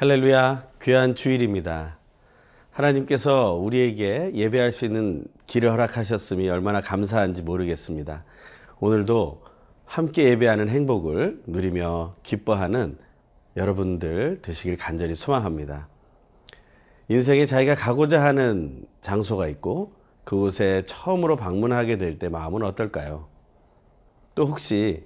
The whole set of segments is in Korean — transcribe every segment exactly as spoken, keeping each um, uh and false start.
할렐루야, 귀한 주일입니다. 하나님께서 우리에게 예배할 수 있는 길을 허락하셨음이 얼마나 감사한지 모르겠습니다. 오늘도 함께 예배하는 행복을 누리며 기뻐하는 여러분들 되시길 간절히 소망합니다. 인생에 자기가 가고자 하는 장소가 있고 그곳에 처음으로 방문하게 될 때 마음은 어떨까요? 또 혹시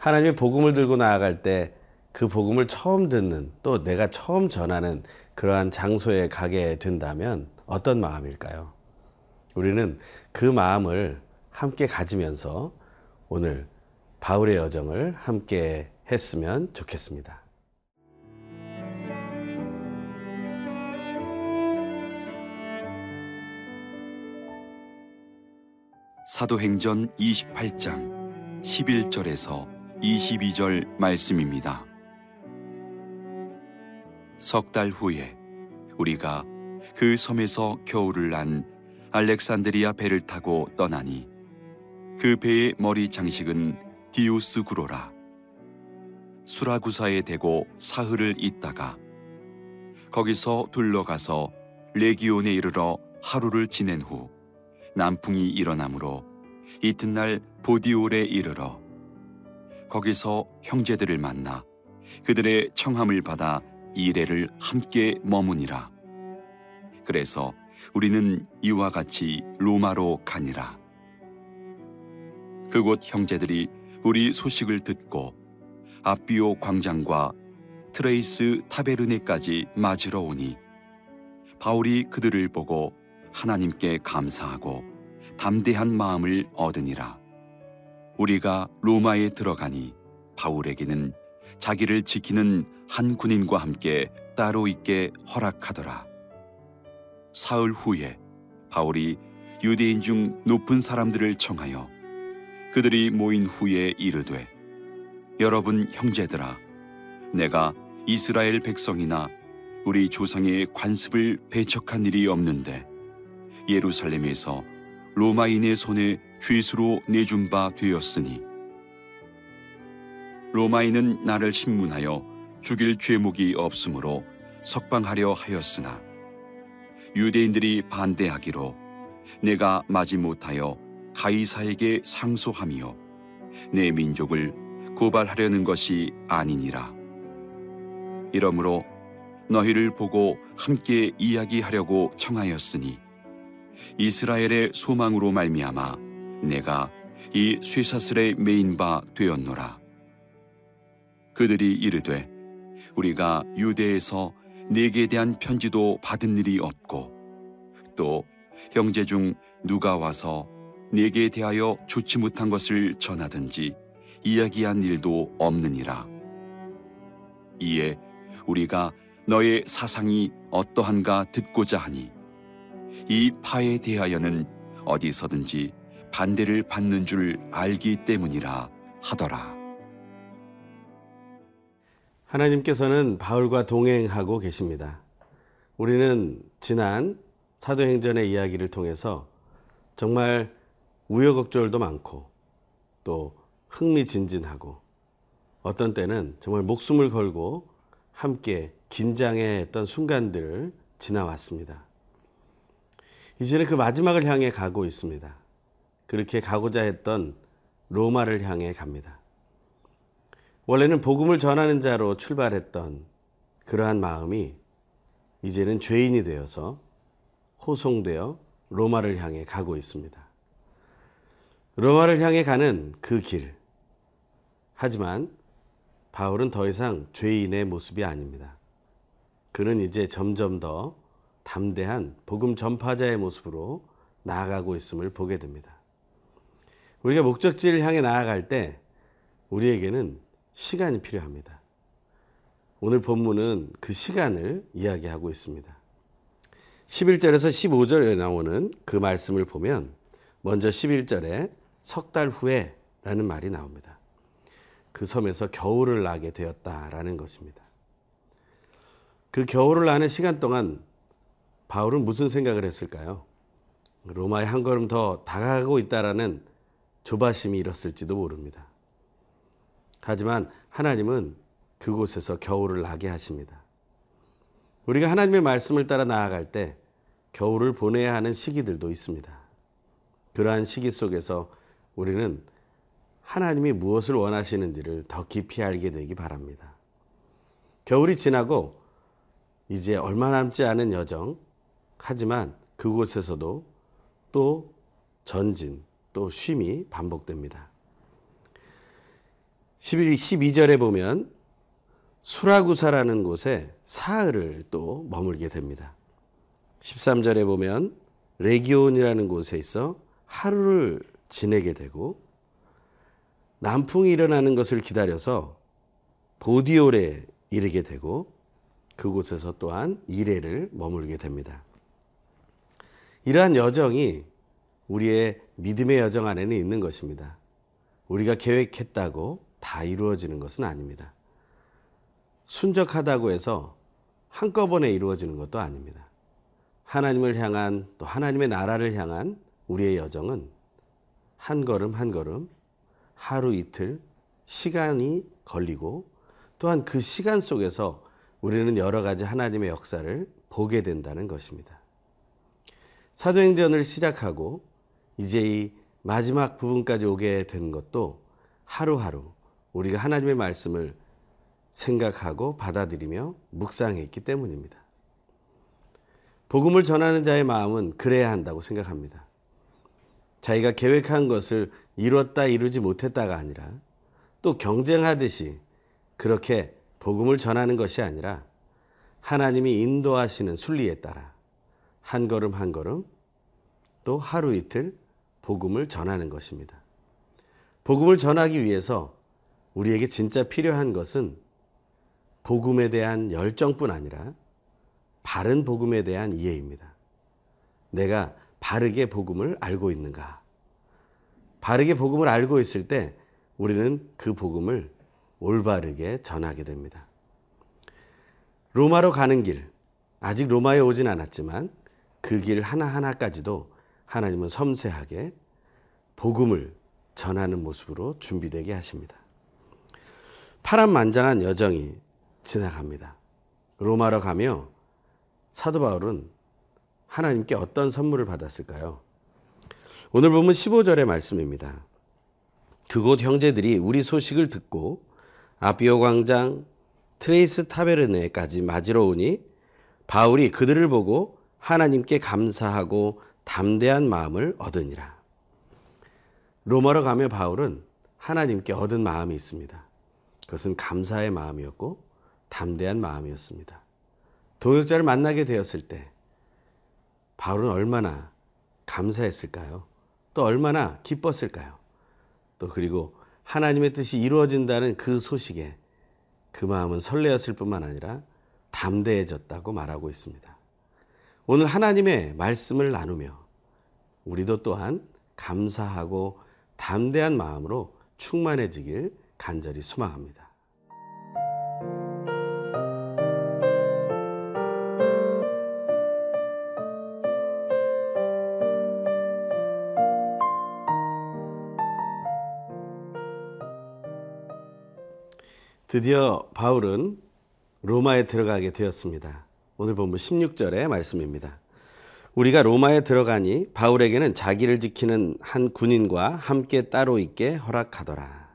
하나님의 복음을 들고 나아갈 때 그 복음을 처음 듣는, 또 내가 처음 전하는 그러한 장소에 가게 된다면 어떤 마음일까요? 우리는 그 마음을 함께 가지면서 오늘 바울의 여정을 함께 했으면 좋겠습니다. 사도행전 이십팔 장 십일 절에서 이십이 절 말씀입니다. 석 달 후에 우리가 그 섬에서 겨울을 난 알렉산드리아 배를 타고 떠나니 그 배의 머리 장식은 디우스 구로라. 수라구사에 대고 사흘을 있다가 거기서 둘러가서 레기온에 이르러 하루를 지낸 후 남풍이 일어나므로 이튿날 보디올에 이르러 거기서 형제들을 만나 그들의 청함을 받아 이레를 함께 머무니라. 그래서 우리는 이와 같이 로마로 가니라. 그곳 형제들이 우리 소식을 듣고 아비오 광장과 트레이스 타베르네까지 맞으러 오니 바울이 그들을 보고 하나님께 감사하고 담대한 마음을 얻으니라. 우리가 로마에 들어가니 바울에게는 자기를 지키는 한 군인과 함께 따로 있게 허락하더라. 사흘 후에 바울이 유대인 중 높은 사람들을 청하여 그들이 모인 후에 이르되, 여러분 형제들아, 내가 이스라엘 백성이나 우리 조상의 관습을 배척한 일이 없는데 예루살렘에서 로마인의 손에 죄수로 내준 바 되었으니 로마인은 나를 신문하여 죽일 죄목이 없으므로 석방하려 하였으나 유대인들이 반대하기로 내가 마지못하여 가이사에게 상소하며 내 민족을 고발하려는 것이 아니니라. 이러므로 너희를 보고 함께 이야기하려고 청하였으니 이스라엘의 소망으로 말미암아 내가 이 쇠사슬에 매인 바 되었노라. 그들이 이르되, 우리가 유대에서 네게 대한 편지도 받은 일이 없고 또 형제 중 누가 와서 네게 대하여 좋지 못한 것을 전하든지 이야기한 일도 없느니라. 이에 우리가 너의 사상이 어떠한가 듣고자 하니 이 파에 대하여는 어디서든지 반대를 받는 줄 알기 때문이라 하더라. 하나님께서는 바울과 동행하고 계십니다. 우리는 지난 사도행전의 이야기를 통해서 정말 우여곡절도 많고 또 흥미진진하고 어떤 때는 정말 목숨을 걸고 함께 긴장했던 순간들을 지나왔습니다. 이제는 그 마지막을 향해 가고 있습니다. 그렇게 가고자 했던 로마를 향해 갑니다. 원래는 복음을 전하는 자로 출발했던 그러한 마음이 이제는 죄인이 되어서 호송되어 로마를 향해 가고 있습니다. 로마를 향해 가는 그 길. 하지만 바울은 더 이상 죄인의 모습이 아닙니다. 그는 이제 점점 더 담대한 복음 전파자의 모습으로 나아가고 있음을 보게 됩니다. 우리가 목적지를 향해 나아갈 때 우리에게는 시간이 필요합니다. 오늘 본문은 그 시간을 이야기하고 있습니다. 십일 절에서 십오 절에 나오는 그 말씀을 보면 먼저 십일 절에 석 달 후에 라는 말이 나옵니다. 그 섬에서 겨울을 나게 되었다라는 것입니다. 그 겨울을 나는 시간 동안 바울은 무슨 생각을 했을까요? 로마에 한 걸음 더 다가가고 있다라는 조바심이 일었을지도 모릅니다. 하지만 하나님은 그곳에서 겨울을 나게 하십니다. 우리가 하나님의 말씀을 따라 나아갈 때 겨울을 보내야 하는 시기들도 있습니다. 그러한 시기 속에서 우리는 하나님이 무엇을 원하시는지를 더 깊이 알게 되기 바랍니다. 겨울이 지나고 이제 얼마 남지 않은 여정, 하지만 그곳에서도 또 전진, 또 쉼이 반복됩니다. 십이 절에 보면 수라구사라는 곳에 사흘을 또 머물게 됩니다. 십삼 절에 보면 레기온이라는 곳에 있어 하루를 지내게 되고, 남풍이 일어나는 것을 기다려서 보디올에 이르게 되고 그곳에서 또한 이레를 머물게 됩니다. 이러한 여정이 우리의 믿음의 여정 안에는 있는 것입니다. 우리가 계획했다고 다 이루어지는 것은 아닙니다. 순적하다고 해서 한꺼번에 이루어지는 것도 아닙니다. 하나님을 향한, 또 하나님의 나라를 향한 우리의 여정은 한 걸음 한 걸음, 하루 이틀 시간이 걸리고, 또한 그 시간 속에서 우리는 여러 가지 하나님의 역사를 보게 된다는 것입니다. 사도행전을 시작하고 이제 이 마지막 부분까지 오게 된 것도 하루하루 우리가 하나님의 말씀을 생각하고 받아들이며 묵상했기 때문입니다. 복음을 전하는 자의 마음은 그래야 한다고 생각합니다. 자기가 계획한 것을 이뤘다 이루지 못했다가 아니라, 또 경쟁하듯이 그렇게 복음을 전하는 것이 아니라 하나님이 인도하시는 순리에 따라 한 걸음 한 걸음, 또 하루 이틀 복음을 전하는 것입니다. 복음을 전하기 위해서 우리에게 진짜 필요한 것은 복음에 대한 열정뿐 아니라 바른 복음에 대한 이해입니다. 내가 바르게 복음을 알고 있는가? 바르게 복음을 알고 있을 때 우리는 그 복음을 올바르게 전하게 됩니다. 로마로 가는 길, 아직 로마에 오진 않았지만 그 길 하나하나까지도 하나님은 섬세하게 복음을 전하는 모습으로 준비되게 하십니다. 파란만장한 여정이 지나갑니다. 로마로 가며 사도 바울은 하나님께 어떤 선물을 받았을까요? 오늘 보면 십오 절의 말씀입니다. 그곳 형제들이 우리 소식을 듣고 아비오 광장 트레이스 타베르네까지 맞으러 오니 바울이 그들을 보고 하나님께 감사하고 담대한 마음을 얻으니라. 로마로 가며 바울은 하나님께 얻은 마음이 있습니다. 그것은 감사의 마음이었고 담대한 마음이었습니다. 동역자를 만나게 되었을 때 바울은 얼마나 감사했을까요? 또 얼마나 기뻤을까요? 또 그리고 하나님의 뜻이 이루어진다는 그 소식에 그 마음은 설레었을 뿐만 아니라 담대해졌다고 말하고 있습니다. 오늘 하나님의 말씀을 나누며 우리도 또한 감사하고 담대한 마음으로 충만해지길 간절히 소망합니다. 드디어 바울은 로마에 들어가게 되었습니다. 오늘 본문 십육 절의 말씀입니다. 우리가 로마에 들어가니 바울에게는 자기를 지키는 한 군인과 함께 따로 있게 허락하더라.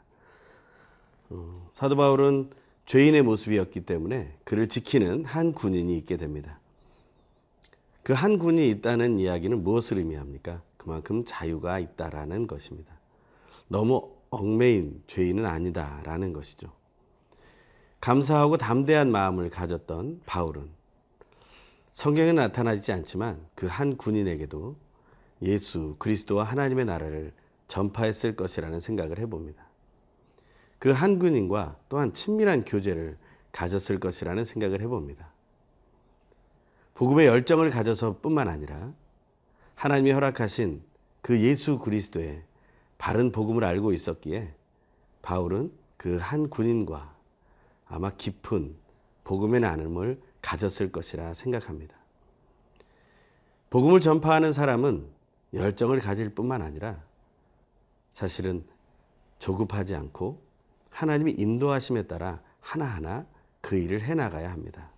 사도 바울은 죄인의 모습이었기 때문에 그를 지키는 한 군인이 있게 됩니다. 그 한 군인이 있다는 이야기는 무엇을 의미합니까? 그만큼 자유가 있다라는 것입니다. 너무 얽매인 죄인은 아니다라는 것이죠. 감사하고 담대한 마음을 가졌던 바울은 성경에 나타나지 않지만 그 한 군인에게도 예수 그리스도와 하나님의 나라를 전파했을 것이라는 생각을 해봅니다. 그 한 군인과 또한 친밀한 교제를 가졌을 것이라는 생각을 해봅니다. 복음의 열정을 가져서 뿐만 아니라 하나님이 허락하신 그 예수 그리스도의 바른 복음을 알고 있었기에 바울은 그 한 군인과 아마 깊은 복음의 나눔을 가졌을 것이라 생각합니다. 복음을 전파하는 사람은 열정을 가질 뿐만 아니라 사실은 조급하지 않고 하나님의 인도하심에 따라 하나하나 그 일을 해나가야 합니다.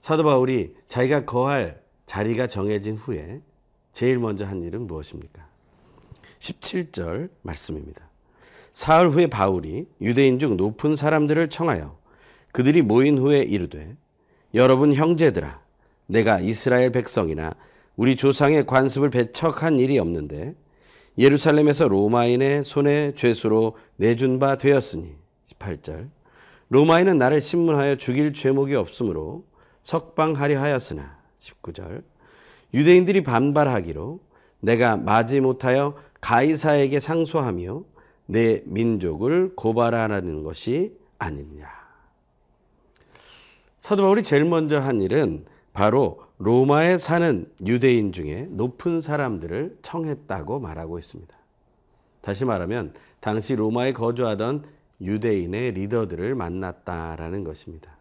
사도 바울이 자기가 거할 자리가 정해진 후에 제일 먼저 한 일은 무엇입니까? 십칠 절 말씀입니다. 사흘 후에 바울이 유대인 중 높은 사람들을 청하여 그들이 모인 후에 이르되, 여러분 형제들아, 내가 이스라엘 백성이나 우리 조상의 관습을 배척한 일이 없는데 예루살렘에서 로마인의 손에 죄수로 내준 바 되었으니, 십팔 절, 로마인은 나를 신문하여 죽일 죄목이 없으므로 석방하려 하였으나, 십구 절, 유대인들이 반발하기로 내가 마지 못하여 가이사에게 상소하며 내 민족을 고발하라는 것이 아니니라. 사도 바울이 제일 먼저 한 일은 바로 로마에 사는 유대인 중에 높은 사람들을 청했다고 말하고 있습니다. 다시 말하면 당시 로마에 거주하던 유대인의 리더들을 만났다라는 것입니다.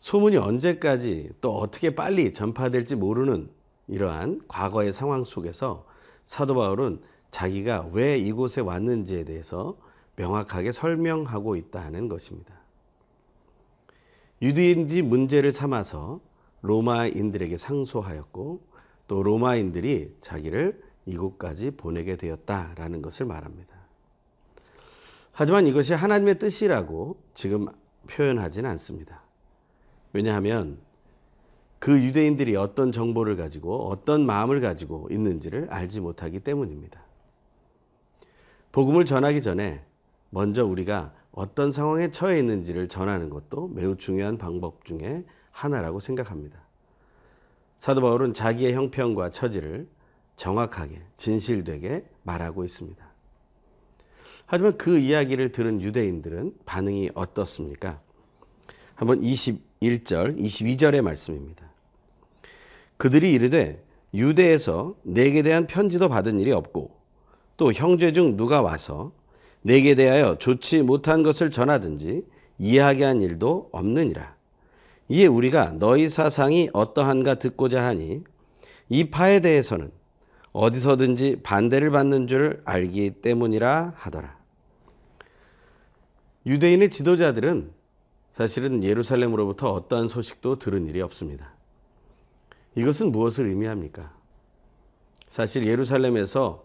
소문이 언제까지 또 어떻게 빨리 전파될지 모르는 이러한 과거의 상황 속에서 사도 바울은 자기가 왜 이곳에 왔는지에 대해서 명확하게 설명하고 있다는 것입니다. 유대인들이 문제를 삼아서 로마인들에게 상소하였고 또 로마인들이 자기를 이곳까지 보내게 되었다라는 것을 말합니다. 하지만 이것이 하나님의 뜻이라고 지금 표현하지는 않습니다. 왜냐하면 그 유대인들이 어떤 정보를 가지고 어떤 마음을 가지고 있는지를 알지 못하기 때문입니다. 복음을 전하기 전에 먼저 우리가 어떤 상황에 처해 있는지를 전하는 것도 매우 중요한 방법 중에 하나라고 생각합니다. 사도 바울은 자기의 형편과 처지를 정확하게 진실되게 말하고 있습니다. 하지만 그 이야기를 들은 유대인들은 반응이 어떻습니까? 한번 이십일 절, 이십이 절의 말씀입니다. 그들이 이르되, 유대에서 내게 대한 편지도 받은 일이 없고 또 형제 중 누가 와서 내게 대하여 좋지 못한 것을 전하든지 이해하게 한 일도 없느니라. 이에 우리가 너희 사상이 어떠한가 듣고자 하니 이 파에 대해서는 어디서든지 반대를 받는 줄 알기 때문이라 하더라. 유대인의 지도자들은 사실은 예루살렘으로부터 어떠한 소식도 들은 일이 없습니다. 이것은 무엇을 의미합니까? 사실 예루살렘에서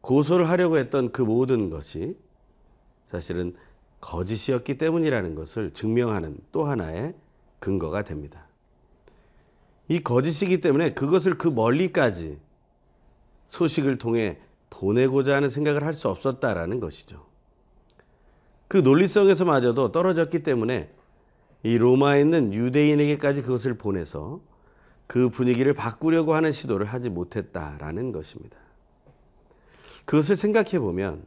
고소를 하려고 했던 그 모든 것이 사실은 거짓이었기 때문이라는 것을 증명하는 또 하나의 근거가 됩니다. 이 거짓이기 때문에 그것을 그 멀리까지 소식을 통해 보내고자 하는 생각을 할 수 없었다라는 것이죠. 그 논리성에서마저도 떨어졌기 때문에 이 로마에 있는 유대인에게까지 그것을 보내서 그 분위기를 바꾸려고 하는 시도를 하지 못했다라는 것입니다. 그것을 생각해 보면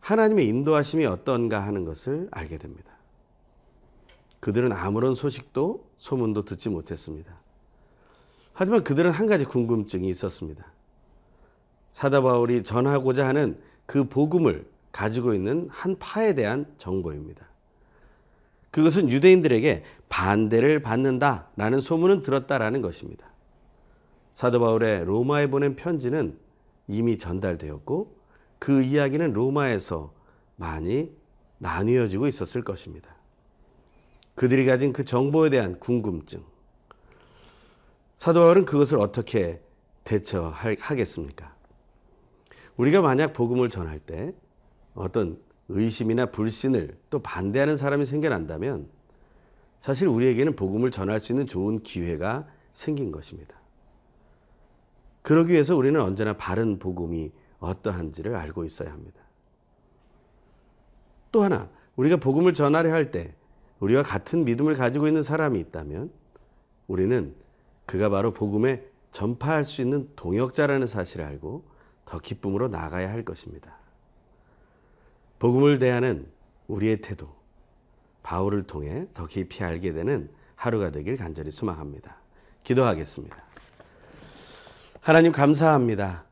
하나님의 인도하심이 어떤가 하는 것을 알게 됩니다. 그들은 아무런 소식도 소문도 듣지 못했습니다. 하지만 그들은 한 가지 궁금증이 있었습니다. 사도 바울이 전하고자 하는 그 복음을 가지고 있는 한 파에 대한 정보입니다. 그것은 유대인들에게 반대를 받는다라는 소문은 들었다라는 것입니다. 사도 바울의 로마에 보낸 편지는 이미 전달되었고 그 이야기는 로마에서 많이 나뉘어지고 있었을 것입니다. 그들이 가진 그 정보에 대한 궁금증, 사도 바울은 그것을 어떻게 대처하겠습니까? 우리가 만약 복음을 전할 때 어떤 의심이나 불신을 또 반대하는 사람이 생겨난다면 사실 우리에게는 복음을 전할 수 있는 좋은 기회가 생긴 것입니다. 그러기 위해서 우리는 언제나 바른 복음이 어떠한지를 알고 있어야 합니다. 또 하나, 우리가 복음을 전하려 할 때 우리와 같은 믿음을 가지고 있는 사람이 있다면 우리는 그가 바로 복음에 전파할 수 있는 동역자라는 사실을 알고 더 기쁨으로 나아가야 할 것입니다. 복음을 대하는 우리의 태도, 바울을 통해 더 깊이 알게 되는 하루가 되길 간절히 소망합니다. 기도하겠습니다. 하나님 감사합니다.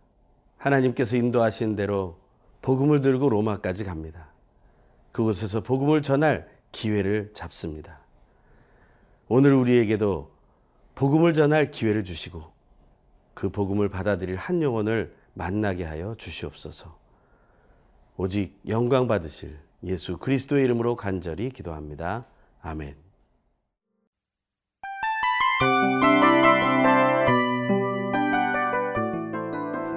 하나님께서 인도하신 대로 복음을 들고 로마까지 갑니다. 그곳에서 복음을 전할 기회를 잡습니다. 오늘 우리에게도 복음을 전할 기회를 주시고 그 복음을 받아들일 한 영혼을 만나게 하여 주시옵소서. 오직 영광 받으실 예수 그리스도의 이름으로 간절히 기도합니다. 아멘.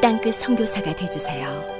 땅끝 선교사가 되어주세요.